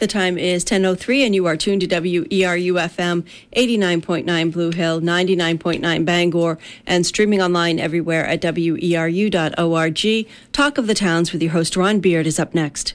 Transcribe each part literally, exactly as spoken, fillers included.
The time is ten oh three and you are tuned to W E R U F M eighty-nine point nine Blue Hill, ninety-nine point nine Bangor, and streaming online everywhere at W E R U dot org. Talk of the Towns with your host Ron Beard is up next.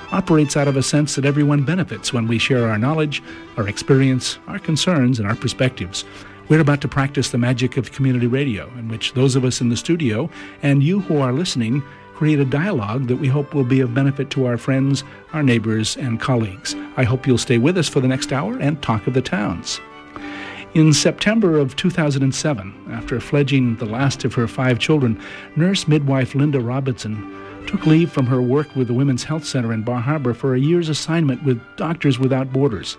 operates out of a sense that everyone benefits when we share our knowledge, our experience, our concerns, and our perspectives. We're about to practice the magic of community radio, in which those of us in the studio and you who are listening create a dialogue that we hope will be of benefit to our friends, our neighbors, and colleagues. I hope you'll stay with us for the next hour and Talk of the Towns. In September of two thousand seven, after fledging the last of her five children, nurse midwife Linda Robertson took leave from her work with the Women's Health Center in Bar Harbor for a year's assignment with Doctors Without Borders.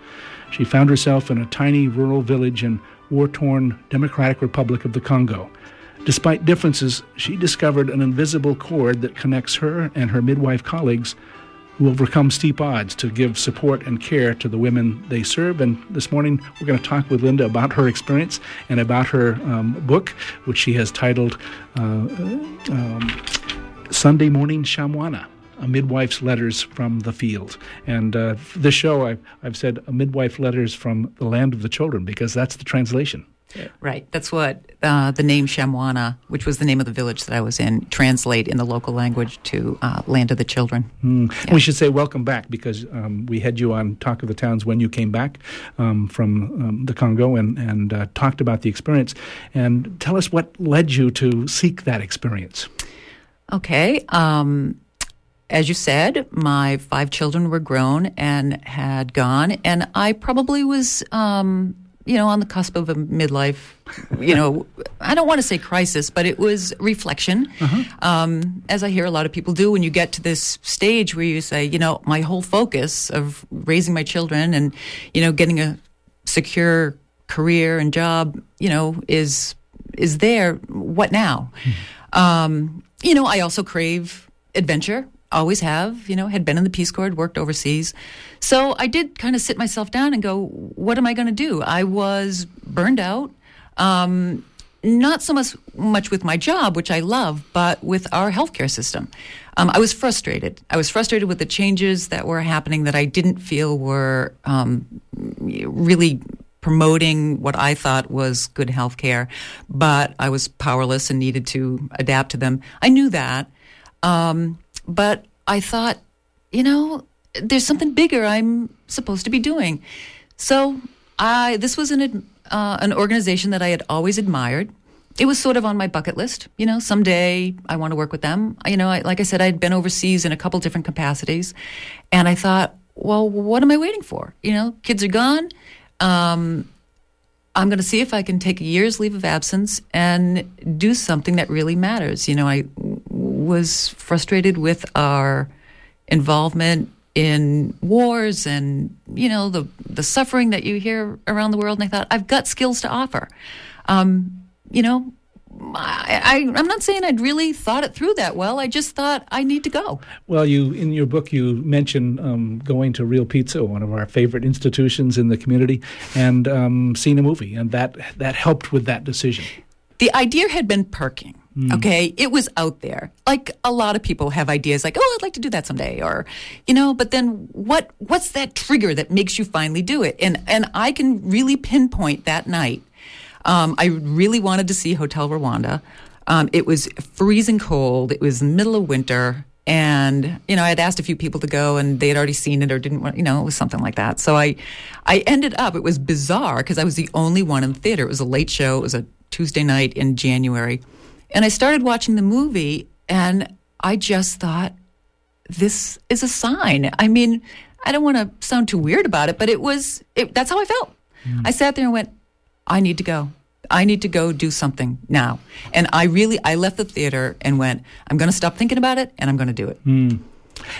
She found herself in a tiny rural village in war-torn Democratic Republic of the Congo. Despite differences, she discovered an invisible cord that connects her and her midwife colleagues who overcome steep odds to give support and care to the women they serve. And this morning, we're going to talk with Linda about her experience and about her um, book, which she has titled uh, um, Sunday Morning Shamwana, A Midwife's Letters from the Field. And uh, this show, I've, I've said A Midwife Letters from the Land of the Children, because that's the translation. Yeah. Right. That's what uh, the name Shamwana, which was the name of the village that I was in, translate in the local language to uh, Land of the Children. Mm. Yeah. We should say welcome back, because um, we had you on Talk of the Towns when you came back um, from um, the Congo and, and uh, talked about the experience. And tell us what led you to seek that experience. Okay. Um, as you said, my five children were grown and had gone, and I probably was... Um, you know, on the cusp of a midlife, you know, I don't want to say crisis, but it was reflection, uh-huh. um, as I hear a lot of people do when you get to this stage where you say, you know, my whole focus of raising my children and, you know, getting a secure career and job, you know, is is there. What now? Hmm. Um, you know, I also crave adventure. Always have, you know, had been in the Peace Corps, worked overseas. So I did kind of sit myself down and go, what am I going to do? I was burned out, um, not so much, much with my job, which I love, but with our healthcare system. Um, I was frustrated. I was frustrated with the changes that were happening that I didn't feel were um, really promoting what I thought was good healthcare, but I was powerless and needed to adapt to them. I knew that. Um, But I thought, you know, there's something bigger I'm supposed to be doing. So I this was an uh, an organization that I had always admired. It was sort of on my bucket list. You know, someday I want to work with them. You know, I, like I said, I had been overseas in a couple different capacities. And I thought, well, what am I waiting for? You know, kids are gone. Um, I'm going to see if I can take a year's leave of absence and do something that really matters. You know, I... was frustrated with our involvement in wars and, you know, the the suffering that you hear around the world. And I thought, I've got skills to offer. Um, you know, I, I, I'm not saying I'd really thought it through that well. I just thought I need to go. Well, you in your book, you mentioned um, going to Real Pizza, one of our favorite institutions in the community, and um, seeing a movie. And that that helped with that decision. The idea had been perking. Mm. Okay, it was out there. Like a lot of people have ideas like, oh, I'd like to do that someday, or, you know, but then what what's that trigger that makes you finally do it? And and I can really pinpoint that night. Um, I really wanted to see Hotel Rwanda. Um, it was freezing cold. It was the middle of winter. And, you know, I had asked a few people to go and they had already seen it or didn't want, you know, it was something like that. So I, I ended up, it was bizarre because I was the only one in the theater. It was a late show. It was a Tuesday night in January. And I started watching the movie, and I just thought, this is a sign. I mean, I don't want to sound too weird about it, but it was, it, that's how I felt. Mm. I sat there and went, I need to go. I need to go do something now. And I really, I left the theater and went, I'm going to stop thinking about it and I'm going to do it. Mm.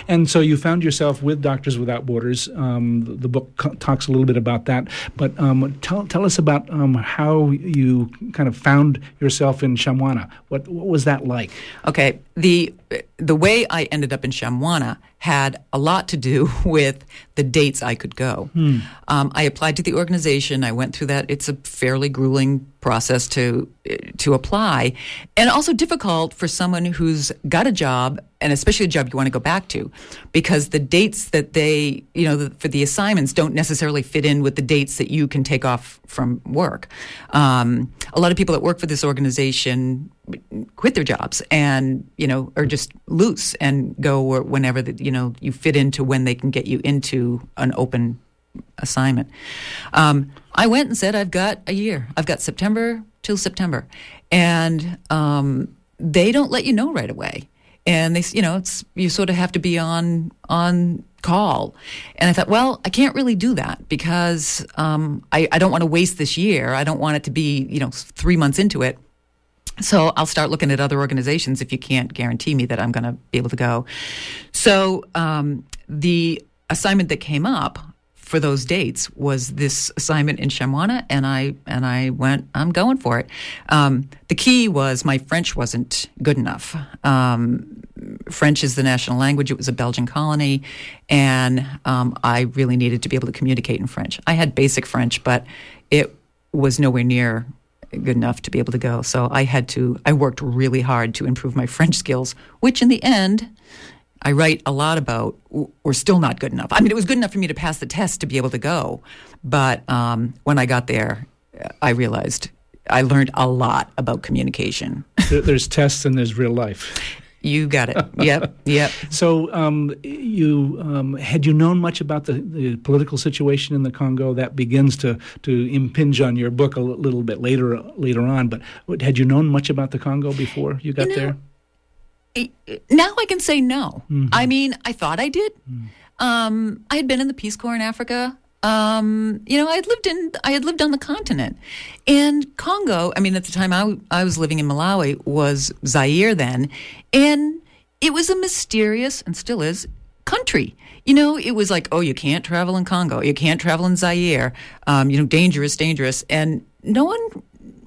And so you found yourself with Doctors Without Borders. Um, the, the book co- talks a little bit about that. But um, tell tell us about um, how you kind of found yourself in Shamwana. What what was that like? Okay, the the way I ended up in Shamwana had a lot to do with the dates I could go. Hmm. Um, I applied to the organization. I went through that. It's a fairly grueling process to to apply, and also difficult for someone who's got a job, and especially a job you want to go back to, because the dates that they, you know, the, for the assignments don't necessarily fit in with the dates that you can take off from work. Um, a lot of people that work for this organization quit their jobs and, you know, are just loose and go whenever, the, you know, you fit into when they can get you into an open assignment. Um, I went and said, I've got a year. I've got September till September. And um, they don't let you know right away. And they, you know, it's, you sort of have to be on on call. And I thought, well, I can't really do that because um, I, I don't want to waste this year. I don't want it to be, you know, three months into it. So I'll start looking at other organizations if you can't guarantee me that I'm going to be able to go. So um, the assignment that came up for those dates was this assignment in Shamwana, and I and I went, I'm going for it. Um, the key was my French wasn't good enough. Um, French is the national language. It was a Belgian colony, and um, I really needed to be able to communicate in French. I had basic French, but it was nowhere near good enough to be able to go. So I had to, I worked really hard to improve my French skills, which in the end, I write a lot about, were still not good enough. I mean, it was good enough for me to pass the test to be able to go. But um, when I got there, I realized I learned a lot about communication. There's tests and there's real life. You got it. Yep, yep. So um, you um, had you known much about the, the political situation in the Congo? That begins to, to impinge on your book a little bit later later on. But had you known much about the Congo before you got you know, there? Now I can say no. Mm-hmm. I mean, I thought I did. Mm. Um, I had been in the Peace Corps in Africa. Um, you know, I had lived in, I had lived on the continent, and Congo. I mean, at the time I, I was living in Malawi, was Zaire then, and it was a mysterious, and still is, country. You know, it was like, oh, you can't travel in Congo, you can't travel in Zaire. Um, you know, dangerous, dangerous, and no one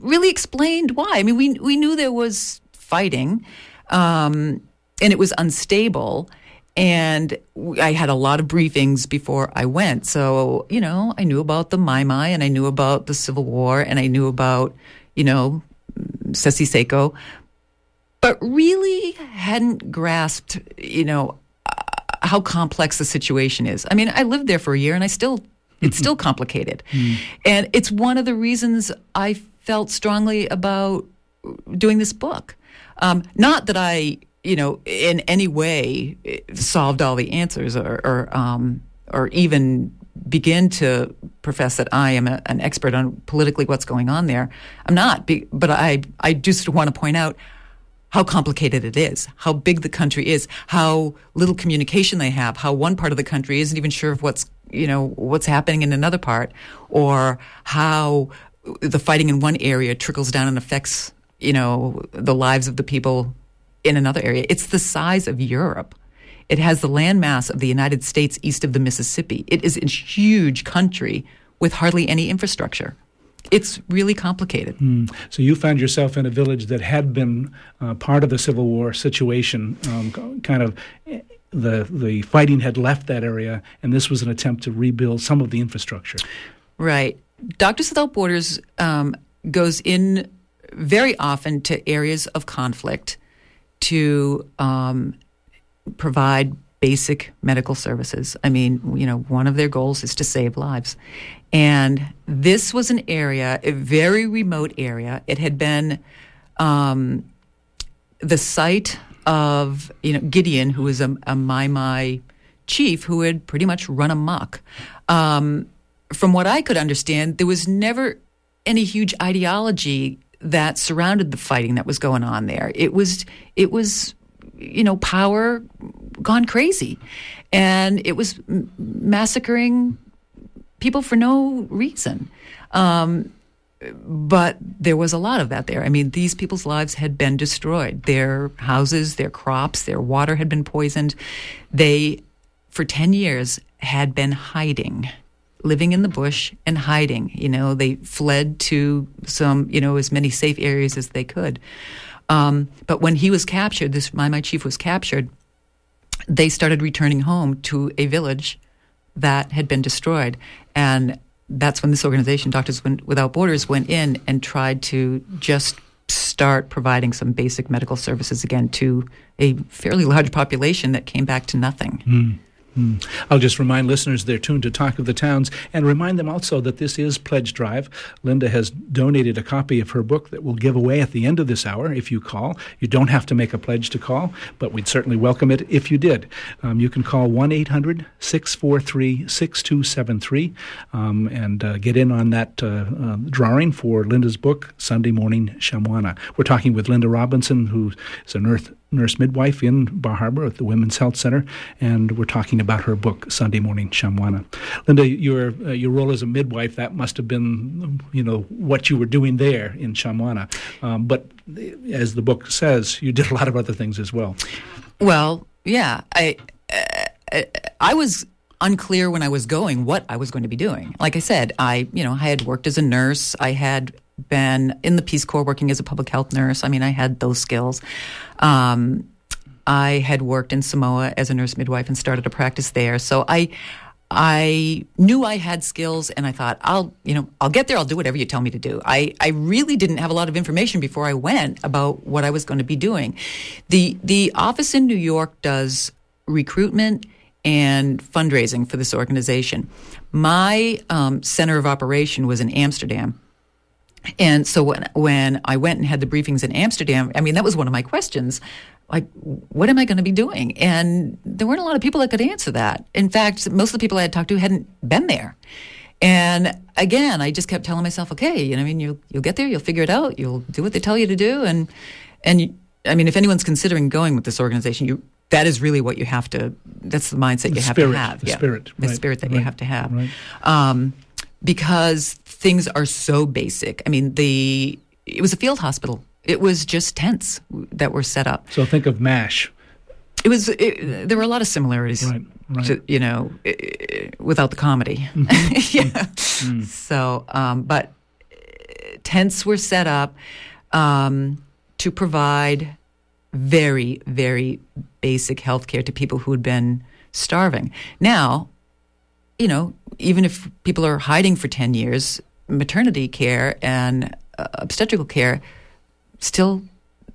really explained why. I mean, we we knew there was fighting. Um, and it was unstable, and I had a lot of briefings before I went. So, you know, I knew about the Mai Mai, and I knew about the Civil War, and I knew about, you know, Sesi Seko, but really hadn't grasped, you know, uh, how complex the situation is. I mean, I lived there for a year, and I still, it's still complicated. Mm. And it's one of the reasons I felt strongly about doing this book. Um, not that I, you know, in any way solved all the answers or or, um, or even begin to profess that I am a, an expert on politically what's going on there. I'm not, but I, I just want to point out how complicated it is, how big the country is, how little communication they have, how one part of the country isn't even sure of what's, you know, what's happening in another part, or how the fighting in one area trickles down and affects, you know, the lives of the people in another area. It's the size of Europe. It has the landmass of the United States east of the Mississippi. It is a huge country with hardly any infrastructure. It's really complicated. Mm. So you found yourself in a village that had been uh, part of the Civil War situation, um, kind of the the fighting had left that area, and this was an attempt to rebuild some of the infrastructure. Right. Doctors Without Borders um, goes in very often to areas of conflict to um, provide basic medical services. I mean, you know, one of their goals is to save lives. And this was an area, a very remote area. It had been um, the site of, you know, Gideon, who was a, a Mai Mai chief who had pretty much run amok. Um, from what I could understand, there was never any huge ideology that surrounded the fighting that was going on there. It was, it was, you know, power gone crazy, and it was m- massacring people for no reason. Um, But there was a lot of that there. I mean, these people's lives had been destroyed. Their houses, their crops, their water had been poisoned. They, for ten years, had been hiding, living in the bush and hiding. You know, they fled to some, you know, as many safe areas as they could. Um, but when he was captured, this my, my chief was captured, they started returning home to a village that had been destroyed. And that's when this organization, Doctors Without Borders, went in and tried to just start providing some basic medical services again to a fairly large population that came back to nothing. Mm. I'll just remind listeners they're tuned to Talk of the Towns, and remind them also that this is Pledge Drive. Linda has donated a copy of her book that we'll give away at the end of this hour if you call. You don't have to make a pledge to call, but we'd certainly welcome it if you did. Um, you can call one eight hundred, six four three, six two seven three um, and uh, get in on that uh, uh, drawing for Linda's book, Sunday Morning Shamwana. We're talking with Linda Robertson, who is an earth nurse midwife in Bar Harbor at the Women's Health Center, and we're talking about her book, Sunday Morning Shamwana. Linda, your uh, your role as a midwife, that must have been, you know, what you were doing there in Shamwana. Um, but as the book says, you did a lot of other things as well. Well, yeah. I uh, I was unclear when I was going what I was going to be doing. Like I said, I you know I had worked as a nurse. I had been in the Peace Corps working as a public health nurse. I mean, I had those skills. Um, I had worked in Samoa as a nurse midwife and started a practice there. So I, I knew I had skills, and I thought, I'll, you know, I'll get there. I'll do whatever you tell me to do. I, I really didn't have a lot of information before I went about what I was going to be doing. The, the office in New York does recruitment and fundraising for this organization. My um, center of operation was in Amsterdam. And so when when I went and had the briefings in Amsterdam, I mean, that was one of my questions. Like, what am I going to be doing? And there weren't a lot of people that could answer that. In fact, most of the people I had talked to hadn't been there. And again, I just kept telling myself, okay, you know, I mean, you'll, you'll get there, you'll figure it out, you'll do what they tell you to do. And, and you, I mean, if anyone's considering going with this organization, you that is really what you have to, that's the mindset the you have spirit, to have. The yeah, spirit. The right, spirit that right, you have to have. Right. Um, because things are so basic. I mean, the it was a field hospital. It was just tents that were set up. So think of MASH. It was. It, there were a lot of similarities, right, right. To, you know, it, without the comedy. Mm-hmm. yeah. Mm-hmm. So, um, but tents were set up um, to provide very, very basic health care to people who had been starving. Now, you know, even if people are hiding for ten years, maternity care and uh, obstetrical care still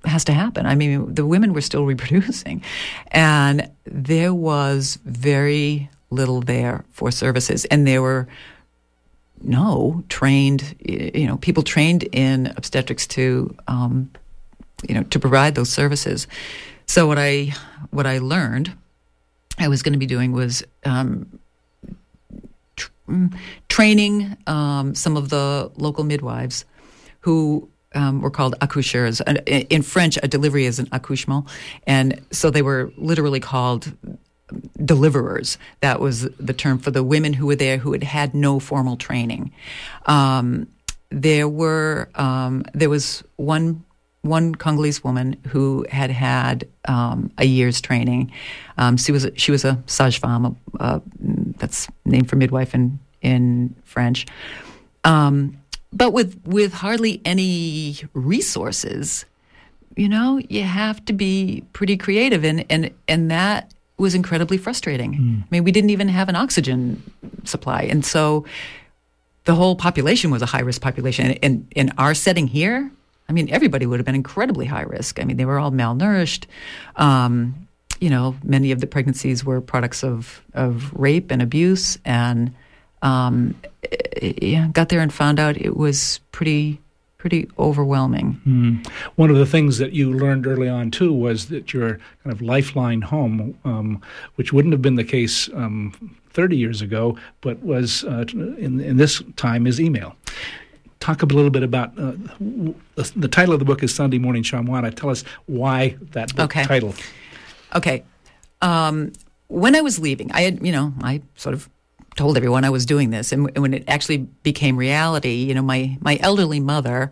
has to happen. I mean, the women were still reproducing. And there was very little there for services. And there were no trained, you know, people trained in obstetrics to, um, you know, to provide those services. So what I, what I learned I was going to be doing was um, training um, some of the local midwives who um, were called accoucheurs. In French, a delivery is an accouchement. And so they were literally called deliverers. That was the term for the women who were there who had had no formal training. Um, there were um, there was one one Congolese woman who had had um, a year's training. Um, she was a, she was a sage-femme, uh, that's named for midwife in in French, um, but with with hardly any resources. You know, you have to be pretty creative, and and, and that was incredibly frustrating. Mm. I mean, we didn't even have an oxygen supply, and so the whole population was a high-risk population. And in, in our setting here, I mean, everybody would have been incredibly high risk. I mean, they were all malnourished. Um, you know, many of the pregnancies were products of, of rape and abuse, and um, yeah, got there and found out it was pretty pretty overwhelming. Mm. One of the things that you learned early on, too, was that your kind of lifeline home, um, which wouldn't have been the case um, thirty years ago, but was uh, in, in this time is email. Talk a little bit about uh, the title of the book is Sunday Morning Shamwana. Tell us why that book okay. title. Okay. Um, when I was leaving, I had, you know, I sort of told everyone I was doing this. And when it actually became reality, you know, my, my elderly mother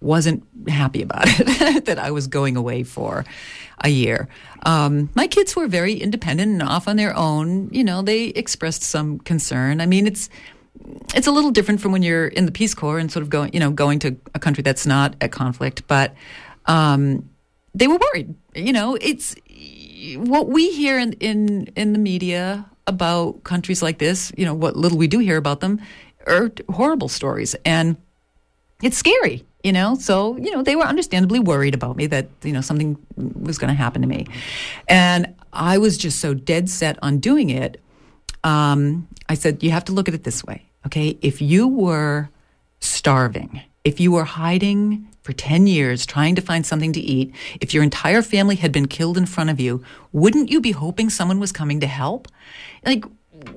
wasn't happy about it, that I was going away for a year. Um, my kids were very independent and off on their own. You know, they expressed some concern. I mean, it's it's a little different from when you're in the Peace Corps and sort of going, you know, going to a country that's not at conflict. But um, they were worried. You know, it's what we hear in, in, in the media about countries like this, you know, what little we do hear about them are horrible stories. And it's scary. You know, so, you know, they were understandably worried about me that, you know, something was going to happen to me. And I was just so dead set on doing it. Um, I said, you have to look at it this way, okay? If you were starving, if you were hiding for ten years trying to find something to eat, if your entire family had been killed in front of you, wouldn't you be hoping someone was coming to help? Like,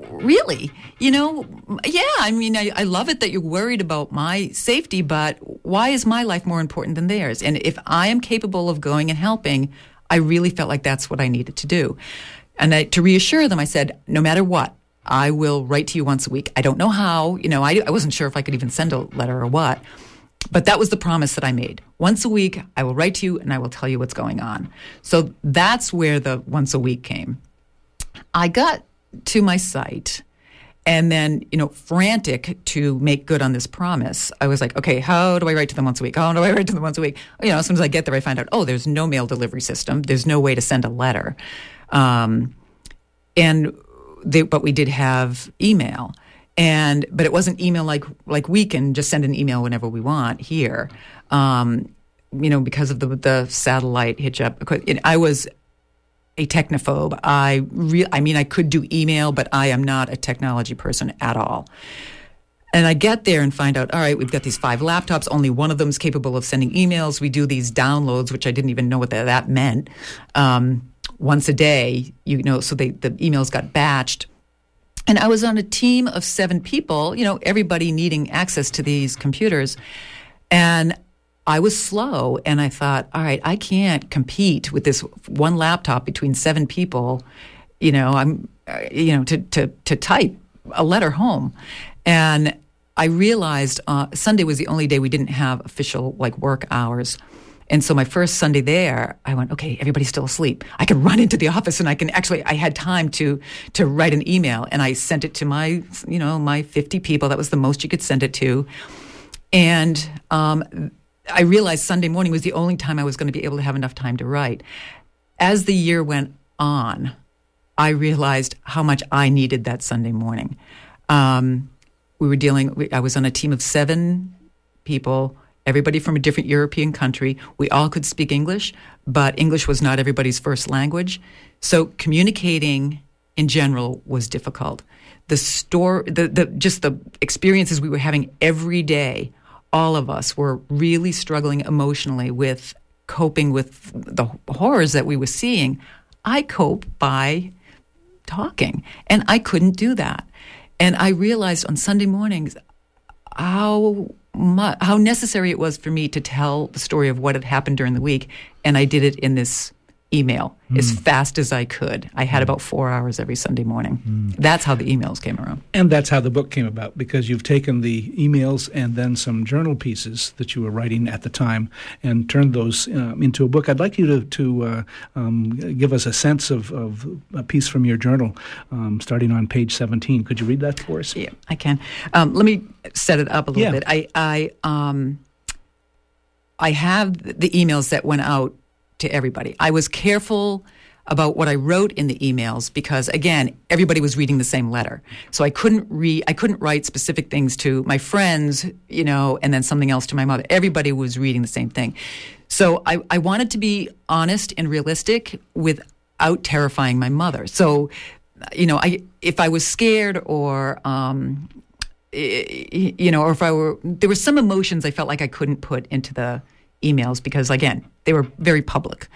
really? You know, yeah, I mean, I, I love it that you're worried about my safety, but why is my life more important than theirs? And if I am capable of going and helping, I really felt like that's what I needed to do. And I, to reassure them, I said, no matter what, I will write to you once a week. I don't know how, you know, I, I wasn't sure if I could even send a letter or what, but that was the promise that I made. Once a week, I will write to you and I will tell you what's going on. So that's where the once a week came. I got to my site, and then, you know, frantic to make good on this promise, I was like, okay, how do I write to them once a week? How do I write to them once a week? You know, as soon as I get there, I find out, oh, there's no mail delivery system. There's no way to send a letter. Um, and they, but we did have email, and but it wasn't email like like we can just send an email whenever we want here. Um, you know, because of the the satellite hitch up. I was a technophobe. I re- I mean, I could do email, but I am not a technology person at all. And I get there and find out, all right, we've got these five laptops. Only one of them's capable of sending emails. We do these downloads, which I didn't even know what that, that meant. Um, once a day, you know, so they, the emails got batched. And I was on a team of seven people, you know, everybody needing access to these computers. And I was slow, and I thought, all right, I can't compete with this one laptop between seven people, you know, I'm, you know, to, to, to type a letter home. And I realized uh, Sunday was the only day we didn't have official, like, work hours. And so my first Sunday there, I went, okay, everybody's still asleep. I can run into the office, and I can actually, I had time to to write an email, and I sent it to my, you know, my fifty people. That was the most you could send it to. And um I realized Sunday morning was the only time I was going to be able to have enough time to write. As the year went on, I realized how much I needed that Sunday morning. Um, we were dealing, I was on a team of seven people, everybody from a different European country. We all could speak English, but English was not everybody's first language. So communicating in general was difficult. The store, the, the just the experiences we were having every day, all of us were really struggling emotionally with coping with the horrors that we were seeing. I cope by talking, and I couldn't do that. And I realized on Sunday mornings how much, how necessary it was for me to tell the story of what had happened during the week, and I did it in this email mm. as fast as I could. I had about four hours every Sunday morning. Mm. That's how the emails came around. And that's how the book came about, because you've taken the emails and then some journal pieces that you were writing at the time and turned those uh, into a book. I'd like you to, to uh, um, give us a sense of, of a piece from your journal, um, starting on page seventeen. Could you read that for us? Yeah, I can. Um, let me set it up a little yeah. bit. I, I, um, I have the emails that went out to everybody. I was careful about what I wrote in the emails because, again, everybody was reading the same letter. So I couldn't read, I couldn't write specific things to my friends, you know, and then something else to my mother. Everybody was reading the same thing. So I, I wanted to be honest and realistic without terrifying my mother. So, you know, I if I was scared or, um, you know, or if I were, there were some emotions I felt like I couldn't put into the emails because, again, they were very public.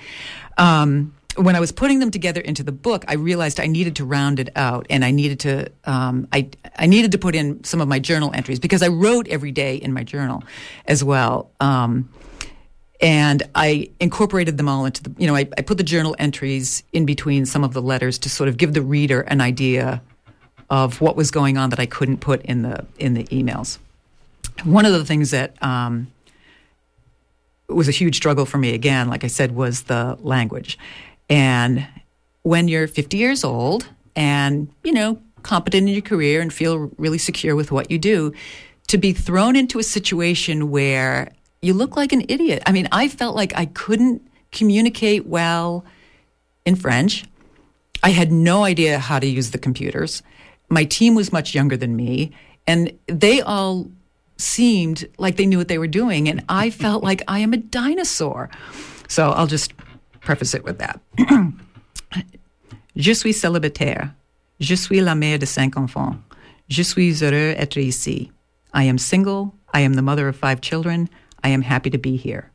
Um, when I was putting them together into the book, I realized I needed to round it out, and I needed to um, I I needed to put in some of my journal entries because I wrote every day in my journal as well. Um, and I incorporated them all into the, you know, I, I put the journal entries in between some of the letters to sort of give the reader an idea of what was going on that I couldn't put in the in the emails. One of the things that um, was a huge struggle for me, again, like I said, was the language. And when you're fifty years old and, you know, competent in your career and feel really secure with what you do, to be thrown into a situation where you look like an idiot. I mean, I felt like I couldn't communicate well in French. I had no idea how to use the computers. My team was much younger than me, and they all seemed like they knew what they were doing, and I felt like I am a dinosaur. So I'll just preface it with that. Je suis célibataire. Je suis la mère de cinq enfants. Je suis heureux d'être ici. I am single. I am the mother of five children. I am happy to be here.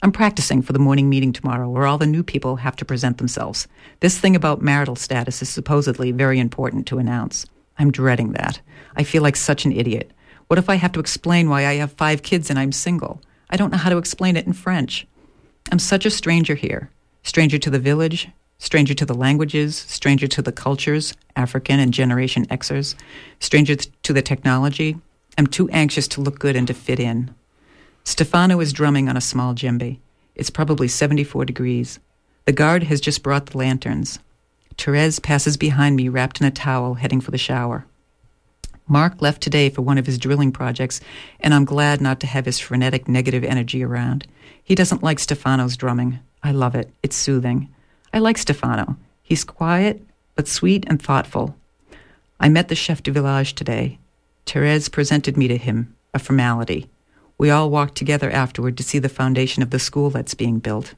I'm practicing for the morning meeting tomorrow where all the new people have to present themselves. This thing about marital status is supposedly very important to announce. I'm dreading that. I feel like such an idiot. What if I have to explain why I have five kids and I'm single? I don't know how to explain it in French. I'm such a stranger here. Stranger to the village, stranger to the languages, stranger to the cultures, African and Generation Xers, stranger to the technology. I'm too anxious to look good and to fit in. Stefano is drumming on a small djembe. It's probably seventy-four degrees. The guard has just brought the lanterns. Therese passes behind me wrapped in a towel, heading for the shower. Mark left today for one of his drilling projects, and I'm glad not to have his frenetic negative energy around. He doesn't like Stefano's drumming. I love it. It's soothing. I like Stefano. He's quiet, but sweet and thoughtful. I met the chef du village today. Therese presented me to him, a formality. We all walked together afterward to see the foundation of the school that's being built.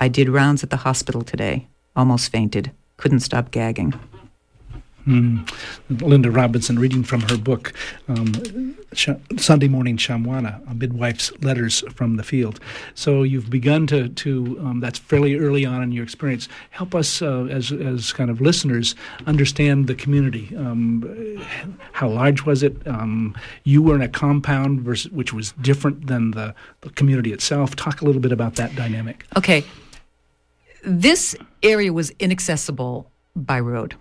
I did rounds at the hospital today. Almost fainted. Couldn't stop gagging. Mm. Linda Robertson reading from her book, um, Sh- Sunday Morning Shamwana, A Midwife's Letters from the Field. So you've begun to, to um, that's fairly early on in your experience. Help us uh, as as kind of listeners understand the community. Um, how large was it? Um, you were in a compound versus, which was different than the, the community itself. Talk a little bit about that dynamic. Okay. This area was inaccessible by road.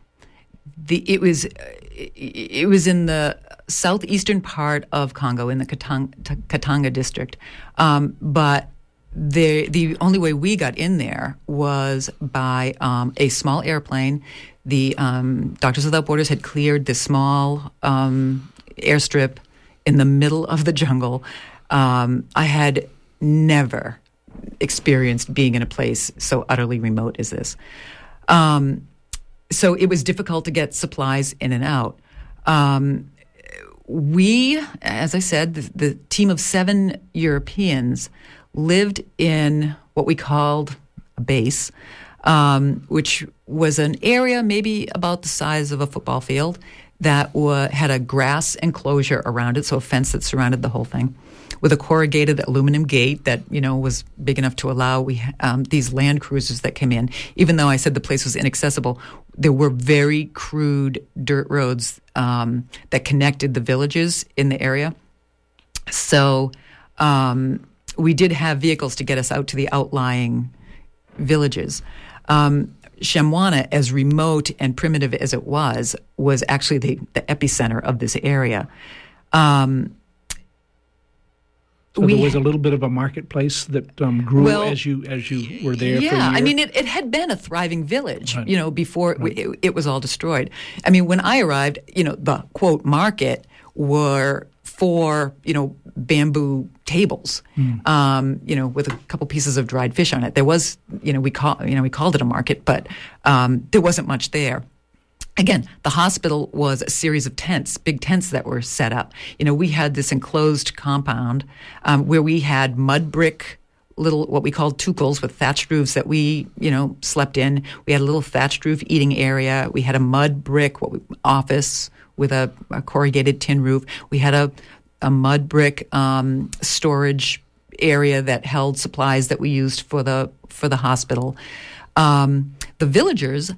The, it was it was in the southeastern part of Congo, in the Katanga, Katanga district. Um, but the, the only way we got in there was by um, a small airplane. The um, Doctors Without Borders had cleared this small um, airstrip in the middle of the jungle. Um, I had never experienced being in a place so utterly remote as this. Um So it was difficult to get supplies in and out. Um, we, as I said, the, the team of seven Europeans lived in what we called a base, um, which was an area maybe about the size of a football field that wa- had a grass enclosure around it, so a fence that surrounded the whole thing, with a corrugated aluminum gate that, you know, was big enough to allow we um, these land cruisers that came in. Even though I said the place was inaccessible, there were very crude dirt roads um, that connected the villages in the area. So um, we did have vehicles to get us out to the outlying villages. Um, Shamwana, as remote and primitive as it was, was actually the, the epicenter of this area. Um, so we, there was a little bit of a marketplace that um, grew well, as you as you were there. Yeah, for a year. I mean, it, it had been a thriving village, right. you know, before right. it, it was all destroyed. I mean, when I arrived, you know, the quote market were four, you know, bamboo tables, mm. um, you know, with a couple pieces of dried fish on it. There was, you know, we call, you know, we called it a market, but um, there wasn't much there. Again, the hospital was a series of tents, big tents that were set up. You know, we had this enclosed compound um, where we had mud brick little, what we called tukels with thatched roofs that we, you know, slept in. We had a little thatched roof eating area. We had a mud brick what we, office with a, a corrugated tin roof. We had a, a mud brick um, storage area that held supplies that we used for the for the hospital. Um, the villagers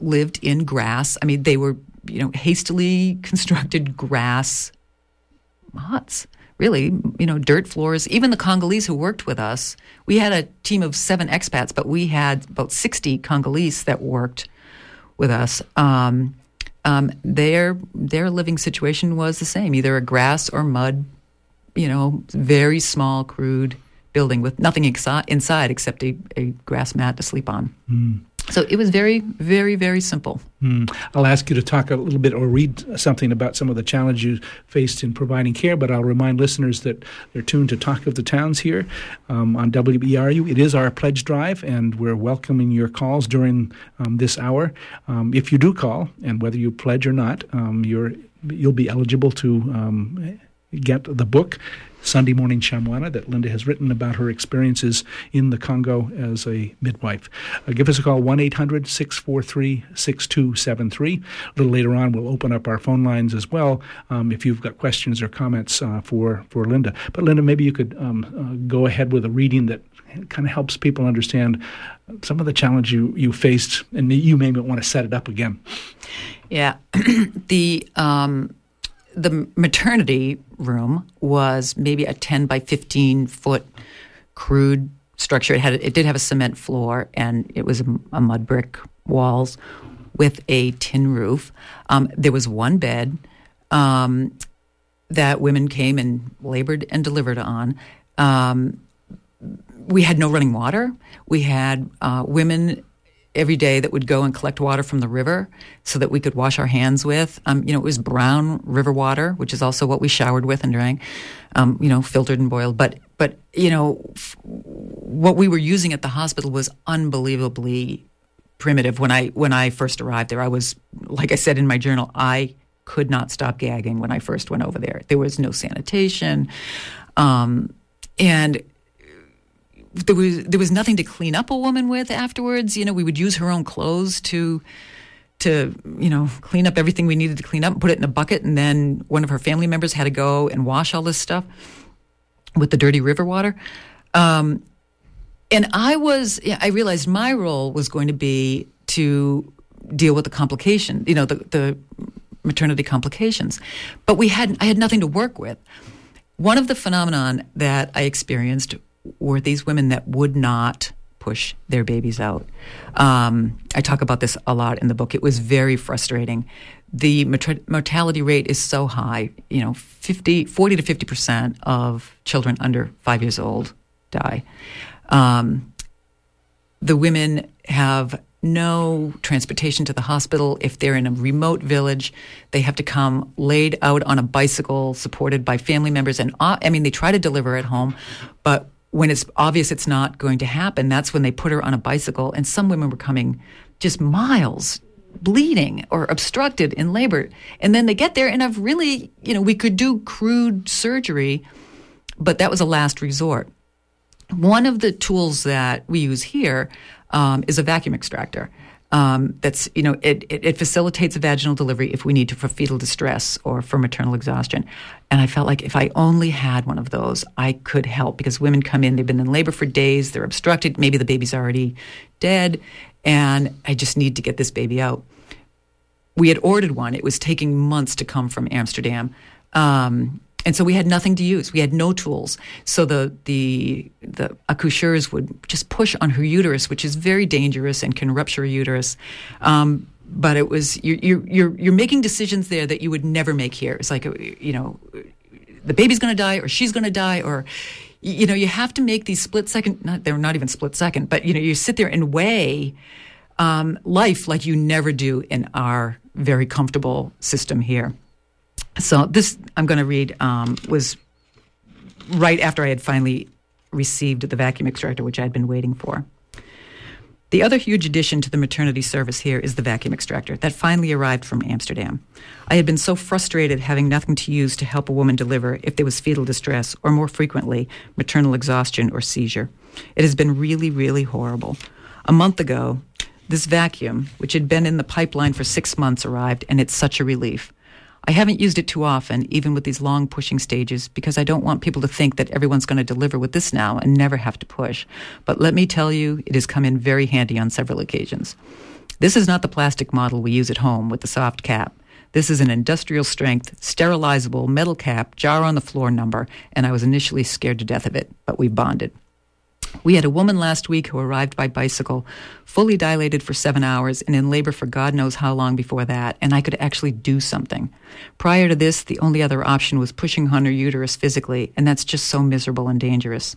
lived in grass. I mean, they were, you know, hastily constructed grass huts, really, you know, dirt floors. Even the Congolese who worked with us, we had a team of seven expats, but we had about sixty Congolese that worked with us. Um, um, their their living situation was the same, either a grass or mud, you know, very small, crude building with nothing exi- inside except a, a grass mat to sleep on. Mm. So it was very, very, very simple. Mm. I'll ask you to talk a little bit or read something about some of the challenges you faced in providing care, but I'll remind listeners that they're tuned to Talk of the Towns here um, on W E R U. It is our pledge drive, and we're welcoming your calls during um, this hour. Um, if you do call, and whether you pledge or not, um, you're, you'll be eligible to um, get the book, Sunday Morning Shamwana, that Linda has written about her experiences in the Congo as a midwife. Uh, give us a call, one eight hundred, six four three, six two seven three. A little later on, we'll open up our phone lines as well um, if you've got questions or comments uh, for, for Linda. But Linda, maybe you could um, uh, go ahead with a reading that kind of helps people understand some of the challenge you, you faced, and you may want to set it up again. Yeah. the... Um The maternity room was maybe a ten by fifteen foot crude structure. It had it did have a cement floor, and it was a, a mud brick walls with a tin roof. Um, there was one bed um, that women came and labored and delivered on. Um, we had no running water. We had uh, women every day that would go and collect water from the river so that we could wash our hands with. Um, you know, it was brown river water, which is also what we showered with and drank, um, you know, filtered and boiled. But, but you know, f- what we were using at the hospital was unbelievably primitive. When I when I first arrived there, I was, like I said in my journal, I could not stop gagging when I first went over there. There was no sanitation. Um, and... There was there was nothing to clean up a woman with afterwards. You know, we would use her own clothes to, to you know, clean up everything we needed to clean up, put it in a bucket, and then one of her family members had to go and wash all this stuff with the dirty river water. Um, and I was, I realized my role was going to be to deal with the complication, you know, the, the maternity complications. But we had I had nothing to work with. One of the phenomenon that I experienced were these women that would not push their babies out. Um, I talk about this a lot in the book. It was very frustrating. The mater- mortality rate is so high. You know, fifty, forty to fifty percent of children under five years old die. Um, the women have no transportation to the hospital. If they're in a remote village, they have to come laid out on a bicycle, supported by family members. And uh, I mean, they try to deliver at home, but when it's obvious it's not going to happen, that's when they put her on a bicycle. And some women were coming just miles, bleeding or obstructed in labor. And then they get there, and I've really, you know, we could do crude surgery, but that was a last resort. One of the tools that we use here um, is a vacuum extractor. Um, that's, you know, it, it, it facilitates a vaginal delivery if we need to for fetal distress or for maternal exhaustion. And I felt like if I only had one of those, I could help, because women come in, they've been in labor for days, they're obstructed, maybe the baby's already dead, and I just need to get this baby out. We had ordered one. It was taking months to come from Amsterdam. Um, and so we had nothing to use. We had no tools. So the, the the accoucheurs would just push on her uterus, which is very dangerous and can rupture a uterus. Um, but it was you're you're you're making decisions there that you would never make here. It's like, you know, the baby's going to die, or she's going to die, or you know, you have to make these split second. Not, they're not even split second, but you know, you sit there and weigh um, life like you never do in our very comfortable system here. So this, I'm going to read, um, was right after I had finally received the vacuum extractor, which I had been waiting for. The other huge addition to the maternity service here is the vacuum extractor that finally arrived from Amsterdam. I had been so frustrated having nothing to use to help a woman deliver if there was fetal distress, or more frequently, maternal exhaustion or seizure. It has been really, really horrible. A month ago, this vacuum, which had been in the pipeline for six months, arrived, and it's such a relief. I haven't used it too often, even with these long pushing stages, because I don't want people to think that everyone's going to deliver with this now and never have to push. But let me tell you, it has come in very handy on several occasions. This is not the plastic model we use at home with the soft cap. This is an industrial-strength, sterilizable metal cap, jar-on-the-floor number, and I was initially scared to death of it, but we bonded. We had a woman last week who arrived by bicycle, fully dilated for seven hours and in labor for God knows how long before that, and I could actually do something. Prior to this, the only other option was pushing on her uterus physically, and that's just so miserable and dangerous.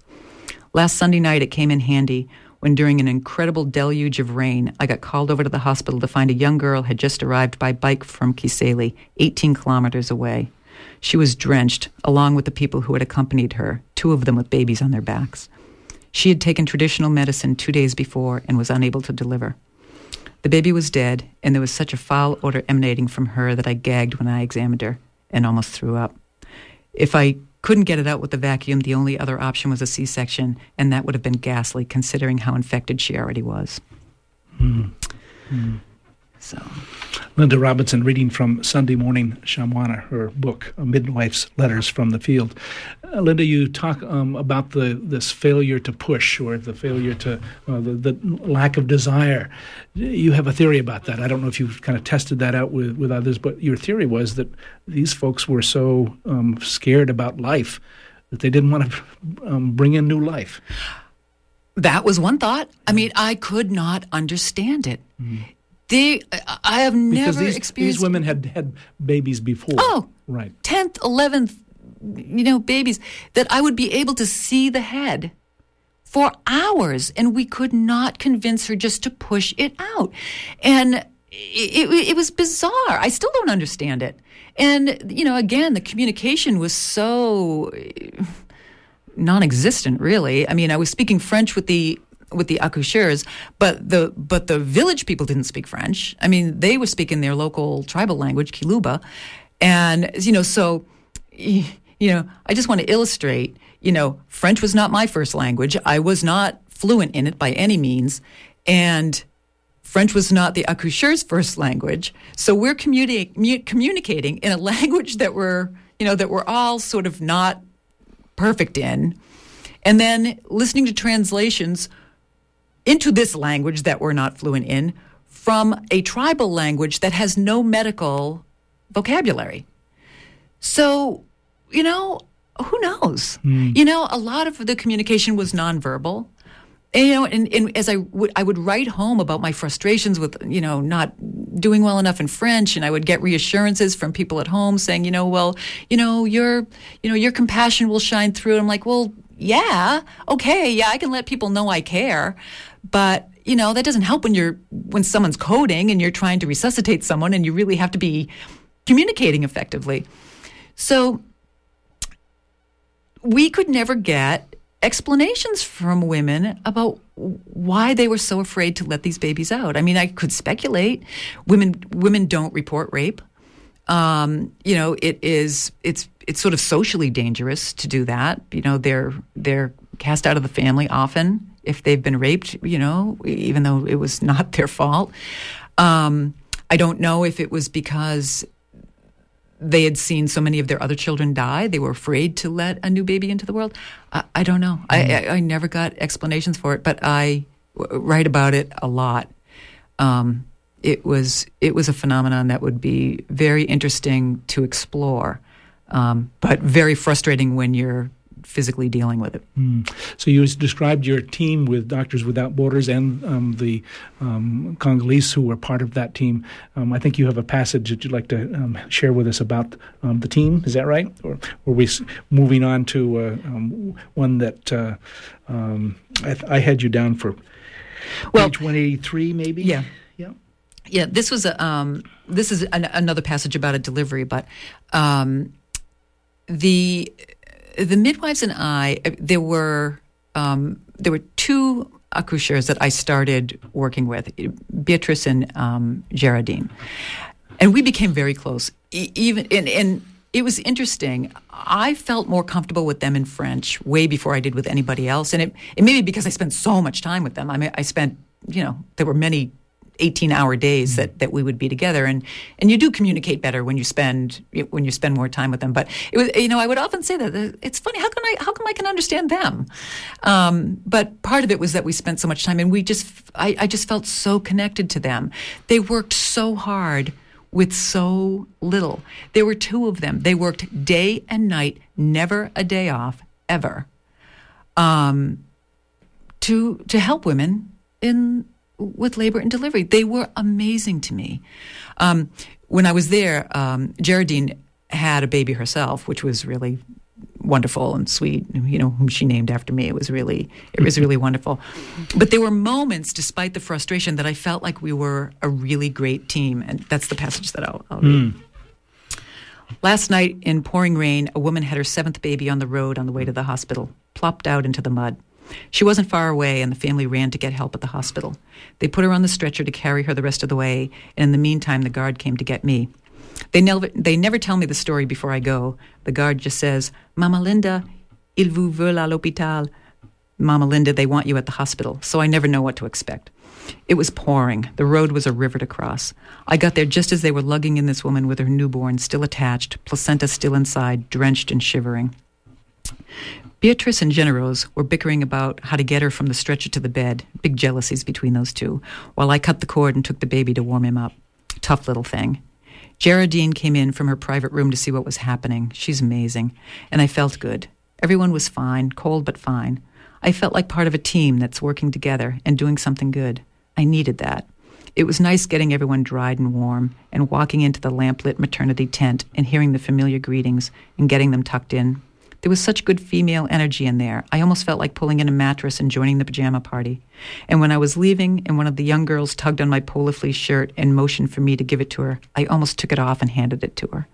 Last Sunday night, it came in handy when during an incredible deluge of rain, I got called over to the hospital to find a young girl had just arrived by bike from Kiseli, eighteen kilometers away. She was drenched, along with the people who had accompanied her, two of them with babies on their backs. She had taken traditional medicine two days before and was unable to deliver. The baby was dead, and there was such a foul odor emanating from her that I gagged when I examined her and almost threw up. If I couldn't get it out with the vacuum, the only other option was a C-section, and that would have been ghastly considering how infected she already was. Mm. Mm. So, Linda Robertson reading from Sunday Morning Shamwana, her book, Midwife's Letters from the Field. Uh, Linda, you talk um, about the this failure to push or the failure to, uh, the, the lack of desire. You have a theory about that. I don't know if you've kind of tested that out with, with others, but your theory was that these folks were so um, scared about life that they didn't want to um, bring in new life. That was one thought. I mean, I could not understand it. Mm. They, I have never these, experienced... these women had had babies before. Oh, right. tenth, eleventh, you know, babies, that I would be able to see the head for hours, and we could not convince her just to push it out. And it, it, it was bizarre. I still don't understand it. And, you know, again, the communication was so non-existent, really. I mean, I was speaking French with the... with the accoucheurs, but the but the village people didn't speak French. I mean, they were speaking their local tribal language, Kiluba, and you know, so you know, I just want to illustrate. You know, French was not my first language. I was not fluent in it by any means, and French was not the accoucheurs' first language. So we're communi- communicating in a language that we're you know that we're all sort of not perfect in, and then listening to translations into this language that we're not fluent in from a tribal language that has no medical vocabulary. So, you know, who knows? Mm. You know, a lot of the communication was nonverbal. And, you know, and, and as I would, I would write home about my frustrations with, you know, not doing well enough in French, and I would get reassurances from people at home saying, you know, well, you know, your, you know, your compassion will shine through. And I'm like, well, yeah, okay, yeah, I can let people know I care. But, you know, that doesn't help when you're when someone's coding and you're trying to resuscitate someone and you really have to be communicating effectively. So we could never get explanations from women about why they were so afraid to let these babies out. I mean, I could speculate. Women women don't report rape. Um, you know, it is it's it's sort of socially dangerous to do that. You know, they're they're cast out of the family often if they've been raped, you know, even though it was not their fault. Um, I don't know if it was because they had seen so many of their other children die. They were afraid to let a new baby into the world. I, I don't know. I, I, I never got explanations for it, but I w- write about it a lot. Um, it was it was a phenomenon that would be very interesting to explore, um, but very frustrating when you're physically dealing with it. Mm. So you described your team with Doctors Without Borders and um, the um, Congolese who were part of that team. Um, I think you have a passage that you'd like to um, share with us about um, the team. Is that right? Or were we moving on to uh, um, one that uh, um, I, th- I had you down for well, page one eighty-three maybe? Yeah. Yeah. Yeah, this was a um, this is an, another passage about a delivery, but um, the the midwives and I, there were um, there were two accoucheurs that I started working with, Beatrice and um, Géraldine, and we became very close. E- even and, and it was interesting. I felt more comfortable with them in French way before I did with anybody else, and it, it may be because I spent so much time with them. I mean, I spent you know there were many eighteen-hour days that, that we would be together, and, and you do communicate better when you spend when you spend more time with them. But it was, you know, I would often say that it's funny how can I how come I can understand them, um, but part of it was that we spent so much time, and we just I, I just felt so connected to them. They worked so hard with so little. There were two of them. They worked day and night, never a day off ever. Um, to to help women in with labor and delivery. They were amazing to me. Um, when I was there, um, Géraldine had a baby herself, which was really wonderful and sweet, you know, whom she named after me. It was really, it was really wonderful. But there were moments, despite the frustration, that I felt like we were a really great team. And that's the passage that I'll, I'll read. Mm. Last night, in pouring rain, a woman had her seventh baby on the road on the way to the hospital, plopped out into the mud. She wasn't far away, and the family ran to get help at the hospital. They put her on the stretcher to carry her the rest of the way, and in the meantime, the guard came to get me. They never, they never tell me the story before I go. The guard just says, "Mama Linda, ils vous veulent à l'hôpital." Mama Linda, they want you at the hospital, so I never know what to expect. It was pouring. The road was a river to cross. I got there just as they were lugging in this woman with her newborn still attached, placenta still inside, drenched and shivering. Beatrice and Generos were bickering about how to get her from the stretcher to the bed, big jealousies between those two, while I cut the cord and took the baby to warm him up. Tough little thing. Géraldine came in from her private room to see what was happening. She's amazing. And I felt good. Everyone was fine, cold but fine. I felt like part of a team that's working together and doing something good. I needed that. It was nice getting everyone dried and warm and walking into the lamplit maternity tent and hearing the familiar greetings and getting them tucked in. There was such good female energy in there. I almost felt like pulling in a mattress and joining the pajama party. And when I was leaving and one of the young girls tugged on my polo fleece shirt and motioned for me to give it to her, I almost took it off and handed it to her.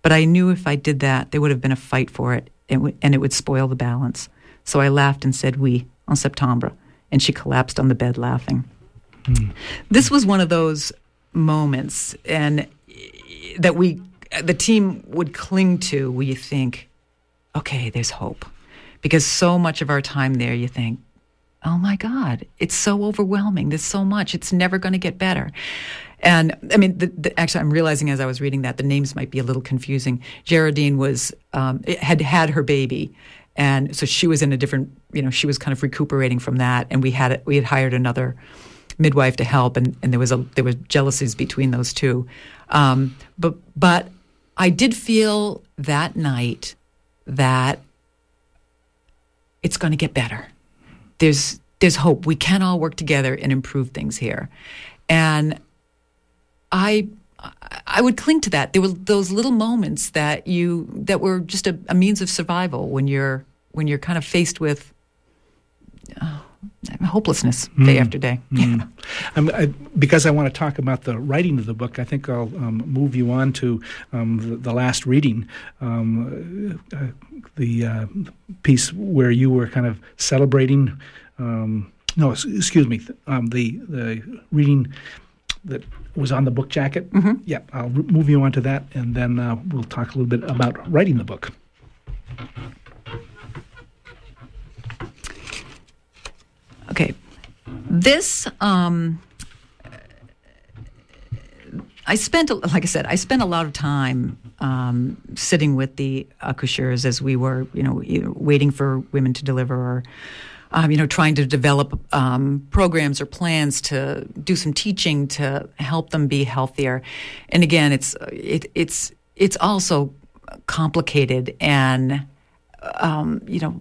But I knew if I did that, there would have been a fight for it, and it would spoil the balance. So I laughed and said, "Oui, en septembre," and she collapsed on the bed laughing. Mm. This was one of those moments and that we, the team would cling to, where you think, okay, there's hope. Because so much of our time there, you think, oh my God, it's so overwhelming. There's so much. It's never going to get better. And I mean, the, the, actually, I'm realizing as I was reading that the names might be a little confusing. Géraldine was um, had had her baby, and so she was in a different, you know, she was kind of recuperating from that. And we had we had hired another midwife to help, and, and there was a there were jealousies between those two. Um, but but I did feel that night that it's going to get better. There's there's hope. We can all work together and improve things here. And I I would cling to that. There were those little moments that you that were just a, a means of survival when you're when you're kind of faced with oh, hopelessness day mm. after day. Mm. Yeah. Um, I, because I want to talk about the writing of the book, I think I'll um, move you on to um, the, the last reading, um, uh, the uh, piece where you were kind of celebrating. Um, no, excuse me. Um, the the reading that was on the book jacket. Mm-hmm. Yeah, I'll re- move you on to that, and then uh, we'll talk a little bit about writing the book. Okay, this, um, I spent, like I said, I spent a lot of time um, sitting with the accoucheurs as we were, you know, waiting for women to deliver, or Um, you know, trying to develop um, programs or plans to do some teaching to help them be healthier. And again, it's it, it's it's also complicated and um, you know,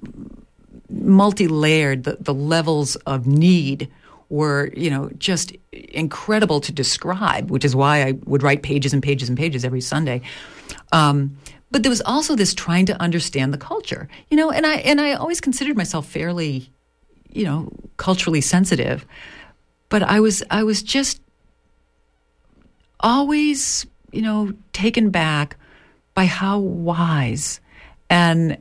multi-layered. The, the levels of need were, you know, just incredible to describe, which is why I would write pages and pages and pages every Sunday. Um, but there was also this trying to understand the culture, you know, and I and I always considered myself fairly, you know, culturally sensitive, but I was I was just always, you know, taken back by how wise and,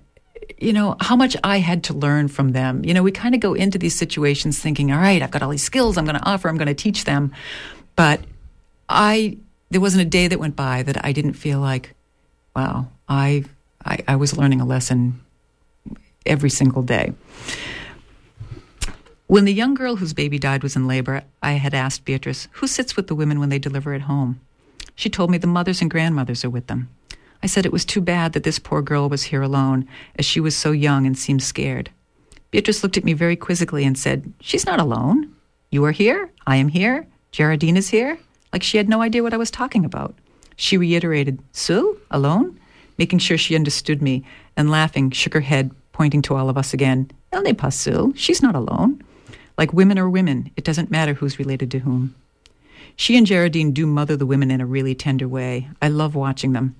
you know, how much I had to learn from them. You know, we kind of go into these situations thinking, all right, I've got all these skills I'm going to offer, I'm going to teach them. But I there wasn't a day that went by that I didn't feel like, wow, I, I I was learning a lesson every single day. When the young girl whose baby died was in labor, I had asked Beatrice, who sits with the women when they deliver at home? She told me the mothers and grandmothers are with them. I said it was too bad that this poor girl was here alone, as she was so young and seemed scared. Beatrice looked at me very quizzically and said, "She's not alone. You are here, I am here, Géraldine is here," like she had no idea what I was talking about. She reiterated, "So, alone?" making sure she understood me, and laughing, shook her head, pointing to all of us again. "Elle n'est pas seule. She's not alone." Like women are women. It doesn't matter who's related to whom. She and Géraldine do mother the women in a really tender way. I love watching them.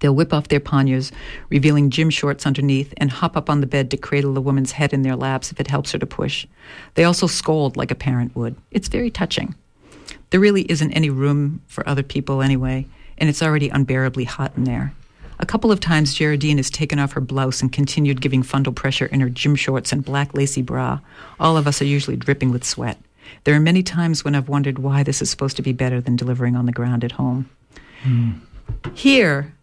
They'll whip off their panniers, revealing gym shorts underneath, and hop up on the bed to cradle the woman's head in their laps if it helps her to push. They also scold like a parent would. It's very touching. There really isn't any room for other people anyway, and it's already unbearably hot in there. A couple of times, Géraldine has taken off her blouse and continued giving fundal pressure in her gym shorts and black lacy bra. All of us are usually dripping with sweat. There are many times when I've wondered why this is supposed to be better than delivering on the ground at home. Mm. Here,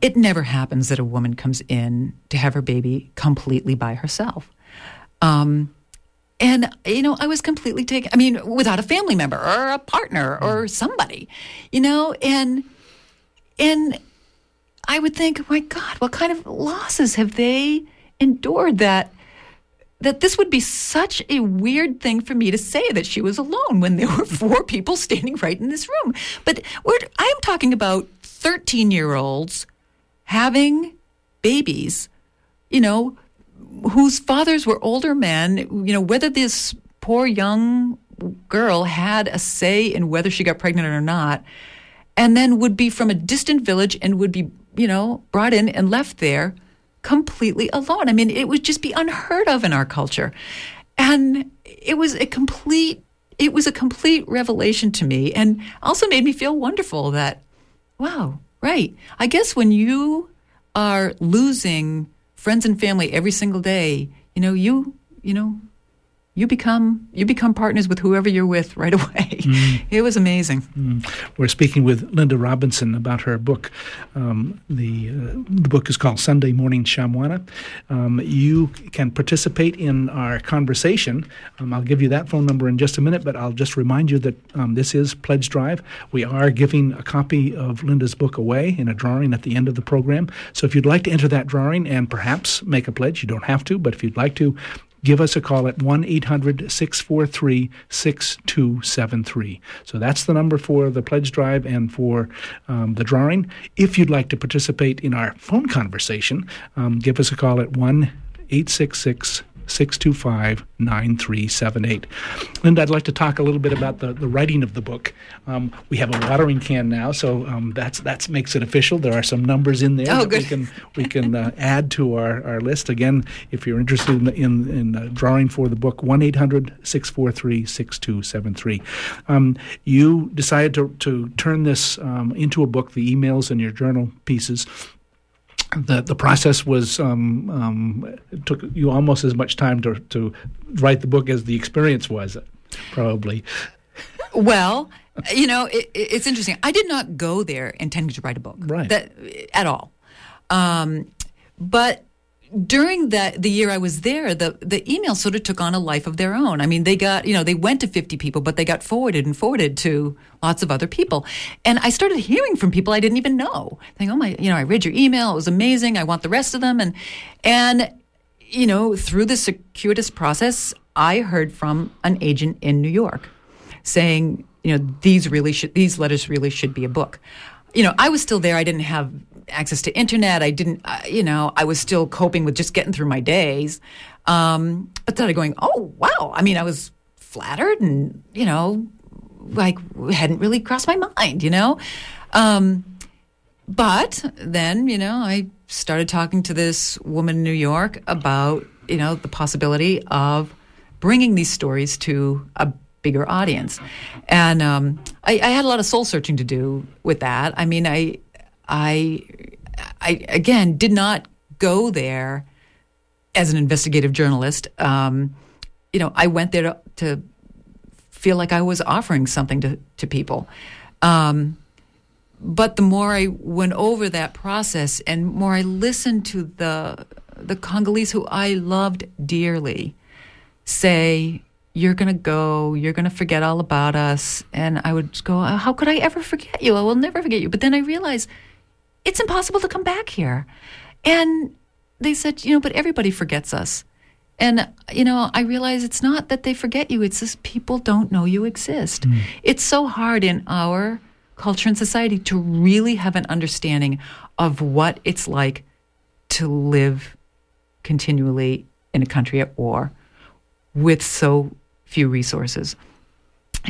it never happens that a woman comes in to have her baby completely by herself. Um, and, you know, I was completely taken, I mean, without a family member or a partner or somebody, you know, and and I would think, oh my God, what kind of losses have they endured that that this would be such a weird thing for me to say that she was alone when there were four people standing right in this room. But we're, I'm talking about thirteen-year-olds having babies, you know, whose fathers were older men, you know, whether this poor young girl had a say in whether she got pregnant or not, and then would be from a distant village and would be, you know, brought in and left there completely alone. I mean, it would just be unheard of in our culture. And it was a complete, it was a complete revelation to me, and also made me feel wonderful that, wow, right. I guess when you are losing friends and family every single day, you know, you, you know, you become you become partners with whoever you're with right away. Mm. It was amazing. Mm. We're speaking with Linda Robertson about her book. Um, the uh, the book is called Sunday Morning Shamwana. Um, you can participate in our conversation. Um, I'll give you that phone number in just a minute, but I'll just remind you that um, this is Pledge Drive. We are giving a copy of Linda's book away in a drawing at the end of the program. So if you'd like to enter that drawing and perhaps make a pledge, you don't have to, but if you'd like to, give us a call at one eight hundred six four three six two seven three. So that's the number for the pledge drive and for um, the drawing. If you'd like to participate in our phone conversation, um, give us a call at one eight six six six two five nine three seven eight. Linda, I'd like to talk a little bit about the, the writing of the book. Um, we have a watering can now, so um, that's that's makes it official. There are some numbers in there oh, that good. we can we can uh, add to our, our list. Again, if you're interested in in, in uh, drawing for the book, one eight hundred six four three six two seven three. Um, you decided to, to turn this um, into a book, the emails and your journal pieces. The the process was um, um, it took you almost as much time to to write the book as the experience was, probably. Well, you know, it, it's interesting. I did not go there intending to write a book, right? That, at all. Um, but during that the year I was there, the the emails sort of took on a life of their own. I mean, they got you know they went to fifty people, but they got forwarded and forwarded to lots of other people. And I started hearing from people I didn't even know, thinking, oh my, you know, I read your email, it was amazing. I want the rest of them. And and you know, through this circuitous process, I heard from an agent in New York saying, you know, these really should, these letters really should be a book. You know, I was still there. I didn't have access to internet. I didn't, uh, you know, I was still coping with just getting through my days. Um, but started going, oh, wow. I mean, I was flattered and, you know, like hadn't really crossed my mind, you know. Um, but then, you know, I started talking to this woman in New York about, you know, the possibility of bringing these stories to a bigger audience. And um, I, I had a lot of soul searching to do with that. I mean, I, I, I again, did not go there as an investigative journalist. Um, you know, I went there to, to feel like I was offering something to, to people. Um, but the more I went over that process and more I listened to the the Congolese who I loved dearly say, you're going to go, you're going to forget all about us. And I would go, how could I ever forget you? I will never forget you. But then I realized it's impossible to come back here. And they said, you know, but everybody forgets us. And, you know, I realized it's not that they forget you. It's just people don't know you exist. Mm. It's so hard in our culture and society to really have an understanding of what it's like to live continually in a country at war, with so few resources.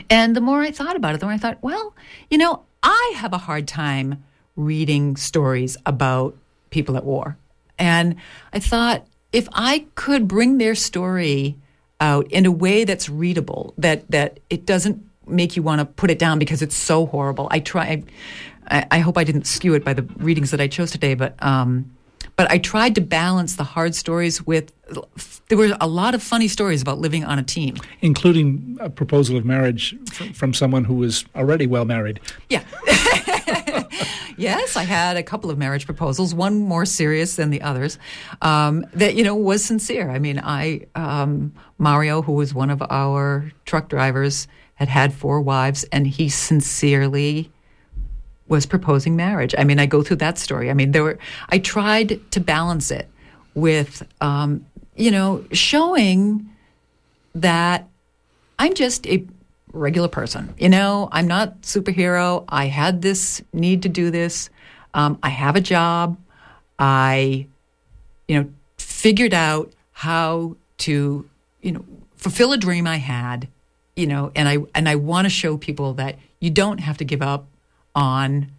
And the more I thought about it, the more I thought, well, you know, I have a hard time reading stories about people at war. And I thought, if I could bring their story out in a way that's readable, that that it doesn't make you want to put it down because it's so horrible. I try. I, I hope I didn't skew it by the readings that I chose today, but um, but I tried to balance the hard stories with. There were a lot of funny stories about living on a team, including a proposal of marriage f- from someone who was already well married. Yeah. Yes, I had a couple of marriage proposals, one more serious than the others, um, that, you know, was sincere. I mean, I um, Mario, who was one of our truck drivers, had had four wives, and he sincerely was proposing marriage. I mean, I go through that story. I mean, there were. I tried to balance it with, um, you know, showing that I'm just a regular person. You know, I'm not superhero. I had this need to do this. Um, I have a job. I, you know, figured out how to, you know, fulfill a dream I had, you know, and I and I want to show people that you don't have to give up on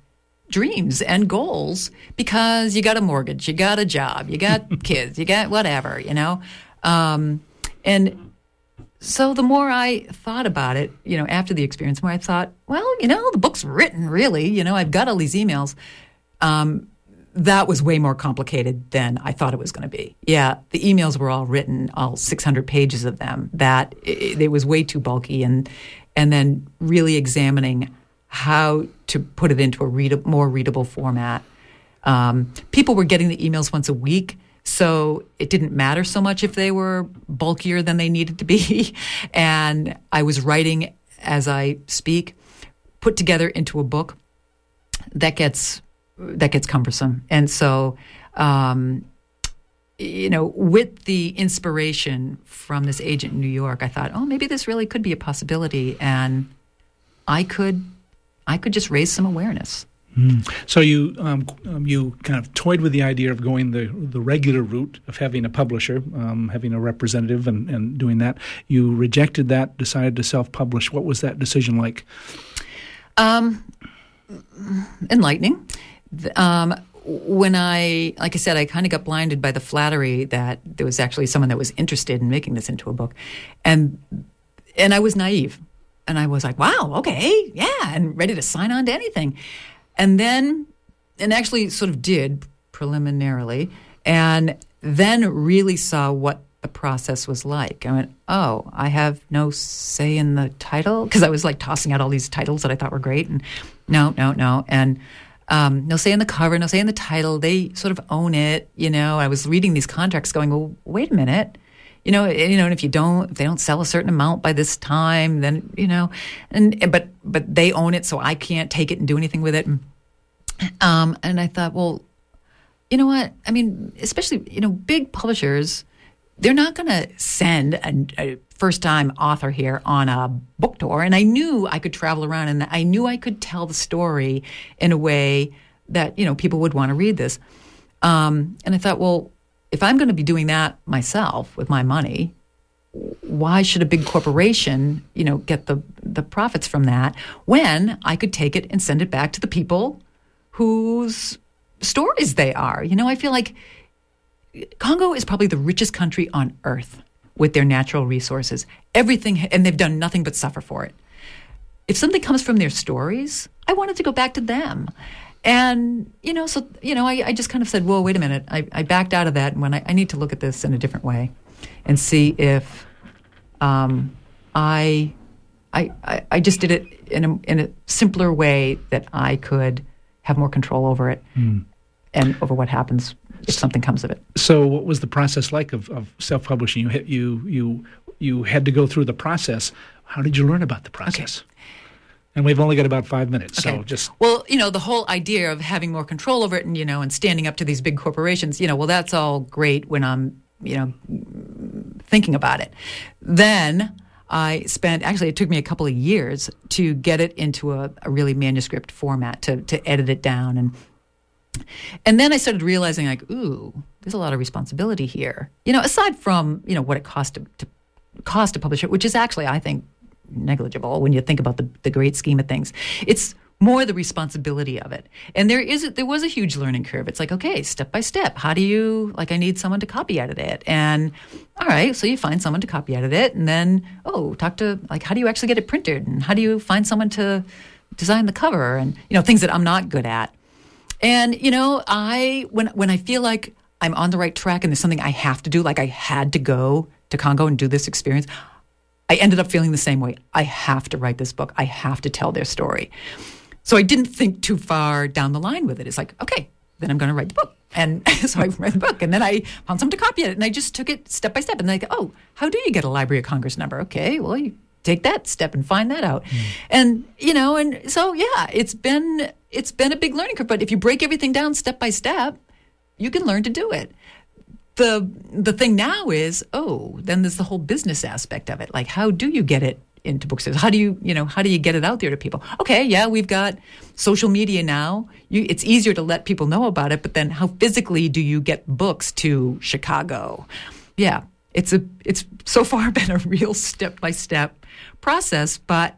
dreams and goals because you got a mortgage, you got a job, you got kids, you got whatever, you know. Um, and so the more I thought about it, you know, after the experience, the more I thought, well, you know, the book's written, really. You know, I've got all these emails. Um, that was way more complicated than I thought it was going to be. Yeah, the emails were all written, all six hundred pages of them. That it, it was way too bulky, and and then really examining how to put it into a read, more readable format. Um, people were getting the emails once a week, so it didn't matter so much if they were bulkier than they needed to be. And I was writing as I speak, put together into a book that gets that gets cumbersome. And so, um, you know, with the inspiration from this agent in New York, I thought, oh, maybe this really could be a possibility, and I could. I could just raise some awareness. Mm. So you um, you kind of toyed with the idea of going the the regular route of having a publisher, um, having a representative, and, and doing that. You rejected that, decided to self-publish. What was that decision like? Um, enlightening. Um, when I, like I said, I kind of got blinded by the flattery that there was actually someone that was interested in making this into a book, and and I was naive. And I was like, wow, okay, yeah, and ready to sign on to anything. And then, and actually sort of did preliminarily, and then really saw what the process was like. I went, oh, I have no say in the title? Because I was like tossing out all these titles that I thought were great, and no, no, no, and um, no say in the cover, no say in the title. They sort of own it, you know. I was reading these contracts going, well, wait a minute. You know, you know, and if you don't, if they don't sell a certain amount by this time, then you know, and, and but but they own it, so I can't take it and do anything with it. And, um, and I thought, well, you know what? I mean, especially you know, big publishers, they're not going to send a, a first-time author here on a book tour. And I knew I could travel around, and I knew I could tell the story in a way that you know people would want to read this. Um, and I thought, well. If I'm going to be doing that myself with my money, why should a big corporation, you know, get the, the profits from that when I could take it and send it back to the people whose stories they are? You know, I feel like Congo is probably the richest country on earth with their natural resources. Everything, and they've done nothing but suffer for it. If something comes from their stories, I want it to go back to them. And, you know, so, you know, I, I just kind of said, well, wait a minute. I, I backed out of that and when I, I need to look at this in a different way and see if um, I, I I just did it in a, in a simpler way that I could have more control over it mm. and over what happens if something comes of it. So what was the process like of, of self-publishing? You, you, you, you had to go through the process. How did you learn about the process? Okay. And we've only got about five minutes, okay. So just... Well, you know, the whole idea of having more control over it and, you know, and standing up to these big corporations, you know, well, that's all great when I'm, you know, thinking about it. Then I spent... Actually, it took me a couple of years to get it into a, a really manuscript format, to, to edit it down. And and then I started realizing, like, ooh, there's a lot of responsibility here. You know, aside from, you know, what it costs to, to cost to publish it, which is actually, I think, negligible when you think about the, the great scheme of things. It's more the responsibility of it. And there is there was a huge learning curve. It's like, okay, step by step, how do you, like, I need someone to copy edit it. And all right, so you find someone to copy edit it, and then, oh, talk to, like, how do you actually get it printed? And how do you find someone to design the cover? And, you know, things that I'm not good at. And, you know, I, when when I feel like I'm on the right track and there's something I have to do, like I had to go to Congo and do this experience, I ended up feeling the same way. I have to write this book. I have to tell their story. So I didn't think too far down the line with it. It's like, okay, then I'm going to write the book. And so I read the book, and then I found someone to copy it, and I just took it step by step. And then I go, oh, how do you get a Library of Congress number? Okay, well, you take that step and find that out. Mm. And, you know, and so, yeah, it's been it's been a big learning curve. But if you break everything down step by step, you can learn to do it. The the thing now is, oh, then there's the whole business aspect of it. Like, how do you get it into bookstores? How do you, you know, how do you get it out there to people? Okay, yeah, we've got social media now. You, it's easier to let people know about it, but then how physically do you get books to Chicago? Yeah, it's a, it's so far been a real step-by-step process, but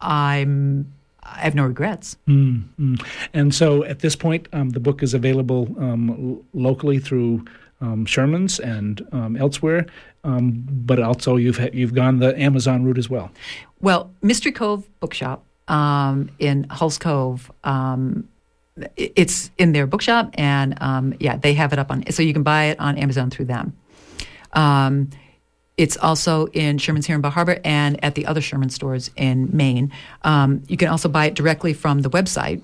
I'm, I have no regrets. Mm, mm. And so at this point, um, the book is available um, locally through Um, Sherman's and um, elsewhere, um, but also you've ha- you've gone the Amazon route as well. Well, Mystery Cove Bookshop um, in Hull's Cove, um, it's in their bookshop, and um, yeah, they have it up on, so you can buy it on Amazon through them. Um, it's also in Sherman's here in Bar Harbor and at the other Sherman stores in Maine. Um, you can also buy it directly from the website,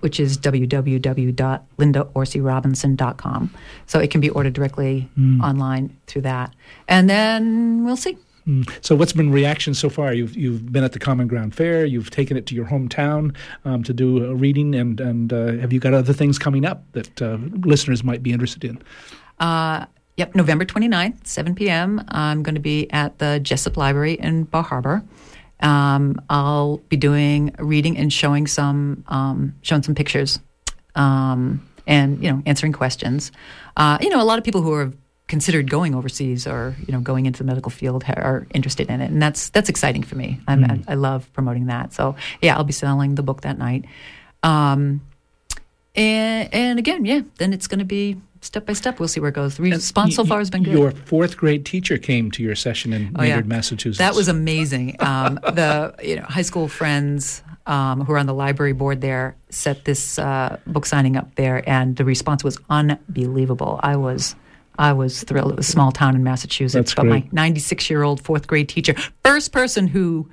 which is w w w dot linda orsi robinson dot com. So it can be ordered directly mm. online through that. And then we'll see. Mm. So what's been reaction so far? You've you've been at the Common Ground Fair. You've taken it to your hometown um, to do a reading. And, and uh, have you got other things coming up that uh, listeners might be interested in? Uh, yep, November twenty-ninth, seven p.m. I'm going to be at the Jessup Library in Bar Harbor. Um, I'll be doing a reading and showing some, um, showing some pictures, um, and, you know, answering questions. Uh, you know, a lot of people who are considered going overseas or, you know, going into the medical field are interested in it. And that's, that's exciting for me. I'm, mm. I, I love promoting that. So yeah, I'll be selling the book that night. Um, and, and again, yeah, then it's going to be step by step. We'll see where it goes. The response so far has been good. Your fourth grade teacher came to your session in oh, Maynard, yeah. Massachusetts. That was amazing. Um, the you know high school friends um, who are on the library board there set this uh, book signing up there, and the response was unbelievable. I was I was thrilled. It was a small town in Massachusetts. That's but great. My ninety-six-year-old fourth grade teacher, first person who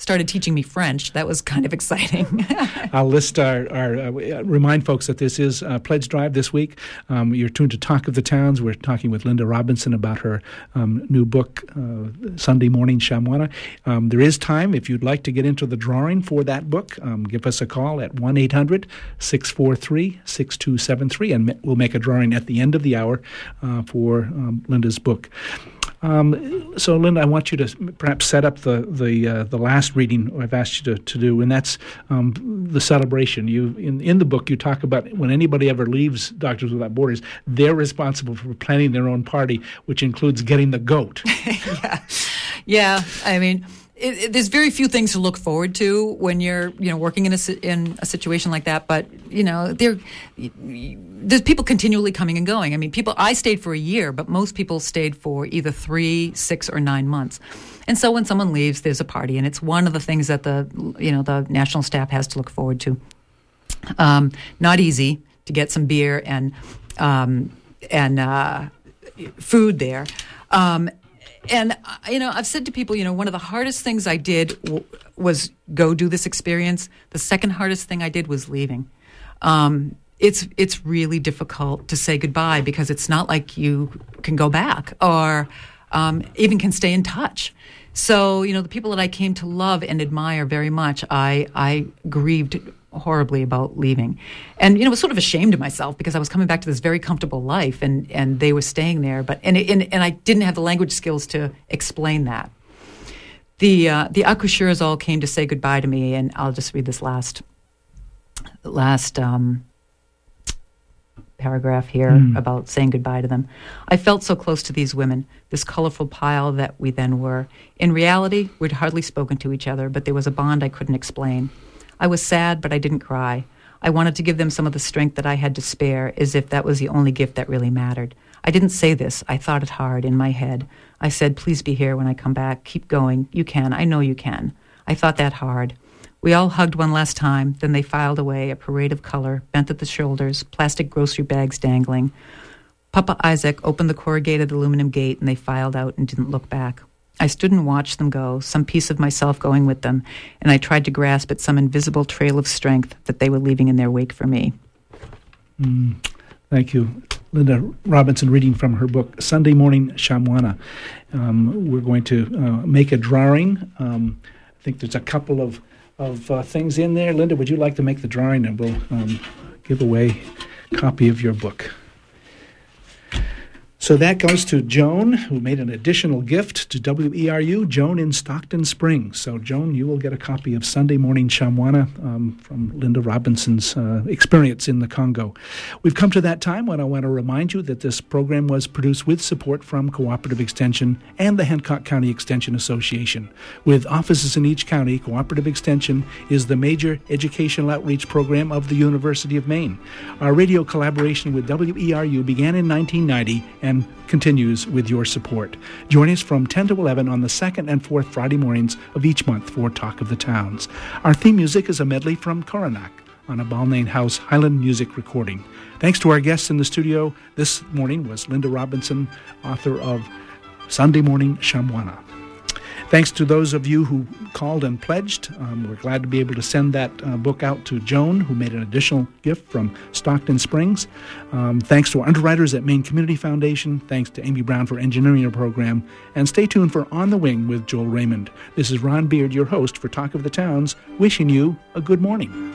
started teaching me French. That was kind of exciting. I'll list our, our uh, remind folks that this is uh, Pledge Drive this week. Um, you're tuned to Talk of the Towns. We're talking with Linda Robertson about her um, new book, uh, Sunday Morning Shamwana. Um, there is time if you'd like to get into the drawing for that book. Um, give us a call at one eight hundred six four three six two seven three, and we'll make a drawing at the end of the hour uh, for um, Linda's book. Um, so, Linda, I want you to perhaps set up the the, uh, the last reading I've asked you to, to do, and that's um, the celebration. You in, in the book, you talk about when anybody ever leaves Doctors Without Borders, they're responsible for planning their own party, which includes getting the goat. yeah. yeah, I mean, it, it, there's very few things to look forward to when you're you know working in a, in a situation like that, but you know there there's people continually coming and going. I mean, people I stayed for a year, but most people stayed for either three, six, or nine months. And so when someone leaves, there's a party, and it's one of the things that the you know the national staff has to look forward to. Um, not easy to get some beer and um, and uh, food there. Um, And, you know, I've said to people, you know, one of the hardest things I did w- was go do this experience. The second hardest thing I did was leaving. Um, it's it's really difficult to say goodbye because it's not like you can go back or um, even can stay in touch. So, you know, the people that I came to love and admire very much, I, I grieved horribly about leaving. And, you know, was sort of ashamed of myself because I was coming back to this very comfortable life and, and they were staying there. But and, it, and and I didn't have the language skills to explain that. The uh, the accoucheurs all came to say goodbye to me, and I'll just read this last last um, paragraph here mm. about saying goodbye to them. I felt so close to these women, this colorful pile that we then were. In reality, we'd hardly spoken to each other, but there was a bond I couldn't explain. I was sad, but I didn't cry. I wanted to give them some of the strength that I had to spare, as if that was the only gift that really mattered. I didn't say this. I thought it hard in my head. I said, please be here when I come back. Keep going. You can. I know you can. I thought that hard. We all hugged one last time. Then they filed away, a parade of color, bent at the shoulders, plastic grocery bags dangling. Papa Isaac opened the corrugated aluminum gate, and they filed out and didn't look back. I stood and watched them go, some piece of myself going with them, and I tried to grasp at some invisible trail of strength that they were leaving in their wake for me. Mm, thank you. Linda Robertson reading from her book, Sunday Morning Shamwana. Um, we're going to uh, make a drawing. Um, I think there's a couple of, of uh, things in there. Linda, would you like to make the drawing? And we'll um, give away a copy of your book. So that goes to Joan, who made an additional gift to W E R U, Joan in Stockton Springs. So, Joan, you will get a copy of Sunday Morning Shamwana um, from Linda Robinson's uh, experience in the Congo. We've come to that time when I want to remind you that this program was produced with support from Cooperative Extension and the Hancock County Extension Association. With offices in each county, Cooperative Extension is the major educational outreach program of the University of Maine. Our radio collaboration with W E R U began in nineteen ninety and continues with your support. Join us from ten to eleven on the second and fourth Friday mornings of each month for Talk of the Towns. Our theme music is a medley from Coronach on a Balnain House Highland music recording. Thanks to our guests in the studio this morning was Linda Robertson, author of Sunday Morning Shamwana. Thanks to those of you who called and pledged. Um, we're glad to be able to send that uh, book out to Joan, who made an additional gift from Stockton Springs. Um, thanks to our underwriters at Maine Community Foundation. Thanks to Amy Brown for engineering our program. And stay tuned for On the Wing with Joel Raymond. This is Ron Beard, your host for Talk of the Towns, wishing you a good morning.